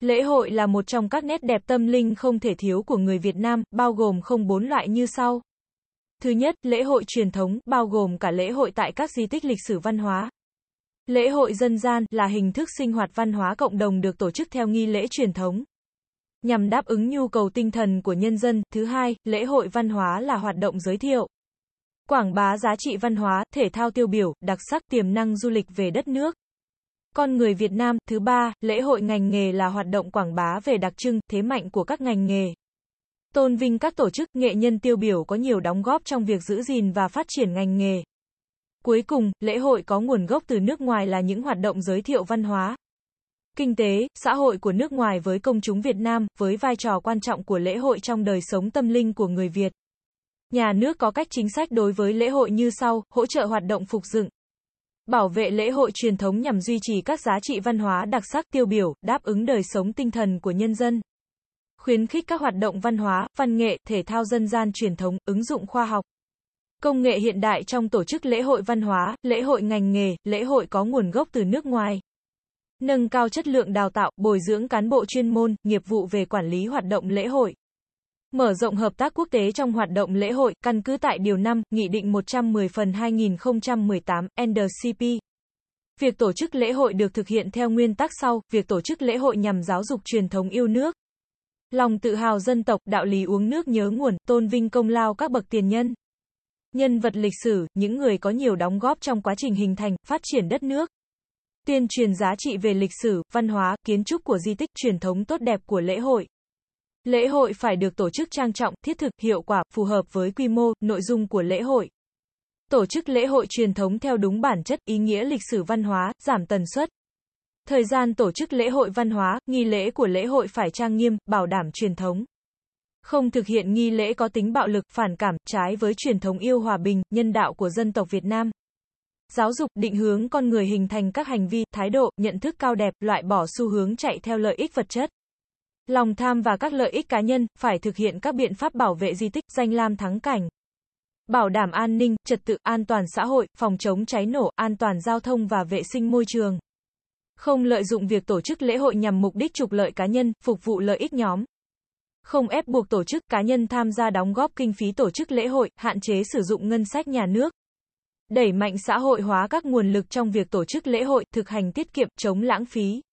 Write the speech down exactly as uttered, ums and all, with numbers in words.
Lễ hội là một trong các nét đẹp tâm linh không thể thiếu của người Việt Nam, bao gồm không bốn loại như sau. Thứ nhất, lễ hội truyền thống, bao gồm cả lễ hội tại các di tích lịch sử văn hóa. Lễ hội dân gian là hình thức sinh hoạt văn hóa cộng đồng được tổ chức theo nghi lễ truyền thống, nhằm đáp ứng nhu cầu tinh thần của nhân dân. Thứ hai, lễ hội văn hóa là hoạt động giới thiệu, quảng bá giá trị văn hóa, thể thao tiêu biểu, đặc sắc, tiềm năng du lịch về đất nước, con người Việt Nam. Thứ ba, lễ hội ngành nghề là hoạt động quảng bá về đặc trưng, thế mạnh của các ngành nghề, tôn vinh các tổ chức, nghệ nhân tiêu biểu có nhiều đóng góp trong việc giữ gìn và phát triển ngành nghề. Cuối cùng, lễ hội có nguồn gốc từ nước ngoài là những hoạt động giới thiệu văn hóa, kinh tế, xã hội của nước ngoài với công chúng Việt Nam, với vai trò quan trọng của lễ hội trong đời sống tâm linh của người Việt. Nhà nước có cách chính sách đối với lễ hội như sau: hỗ trợ hoạt động phục dựng, bảo vệ lễ hội truyền thống nhằm duy trì các giá trị văn hóa đặc sắc tiêu biểu, đáp ứng đời sống tinh thần của nhân dân. Khuyến khích các hoạt động văn hóa, văn nghệ, thể thao dân gian truyền thống, ứng dụng khoa học, công nghệ hiện đại trong tổ chức lễ hội văn hóa, lễ hội ngành nghề, lễ hội có nguồn gốc từ nước ngoài. Nâng cao chất lượng đào tạo, bồi dưỡng cán bộ chuyên môn, nghiệp vụ về quản lý hoạt động lễ hội. Mở rộng hợp tác quốc tế trong hoạt động lễ hội, căn cứ tại Điều năm, Nghị định một trăm mười phần hai nghìn không trăm mười tám, N D C P. Việc tổ chức lễ hội được thực hiện theo nguyên tắc sau: việc tổ chức lễ hội nhằm giáo dục truyền thống yêu nước, lòng tự hào dân tộc, đạo lý uống nước nhớ nguồn, tôn vinh công lao các bậc tiền nhân, nhân vật lịch sử, những người có nhiều đóng góp trong quá trình hình thành, phát triển đất nước. Tuyên truyền giá trị về lịch sử, văn hóa, kiến trúc của di tích, truyền thống tốt đẹp của lễ hội. Lễ hội phải được tổ chức trang trọng, thiết thực, hiệu quả, phù hợp với quy mô, nội dung của lễ hội. Tổ chức lễ hội truyền thống theo đúng bản chất, ý nghĩa lịch sử văn hóa, giảm tần suất, thời gian tổ chức lễ hội văn hóa. Nghi lễ của lễ hội phải trang nghiêm, bảo đảm truyền thống, không thực hiện nghi lễ có tính bạo lực, phản cảm, trái với truyền thống yêu hòa bình, nhân đạo của dân tộc Việt Nam. Giáo dục, định hướng con người hình thành các hành vi, thái độ, nhận thức cao đẹp, loại bỏ xu hướng chạy theo lợi ích vật chất, lòng tham và các lợi ích cá nhân, phải thực hiện các biện pháp bảo vệ di tích, danh lam thắng cảnh, bảo đảm an ninh, trật tự, an toàn xã hội, phòng chống cháy nổ, an toàn giao thông và vệ sinh môi trường. Không lợi dụng việc tổ chức lễ hội nhằm mục đích trục lợi cá nhân, phục vụ lợi ích nhóm. Không ép buộc tổ chức cá nhân tham gia đóng góp kinh phí tổ chức lễ hội, hạn chế sử dụng ngân sách nhà nước. Đẩy mạnh xã hội hóa các nguồn lực trong việc tổ chức lễ hội, thực hành tiết kiệm, chống lãng phí.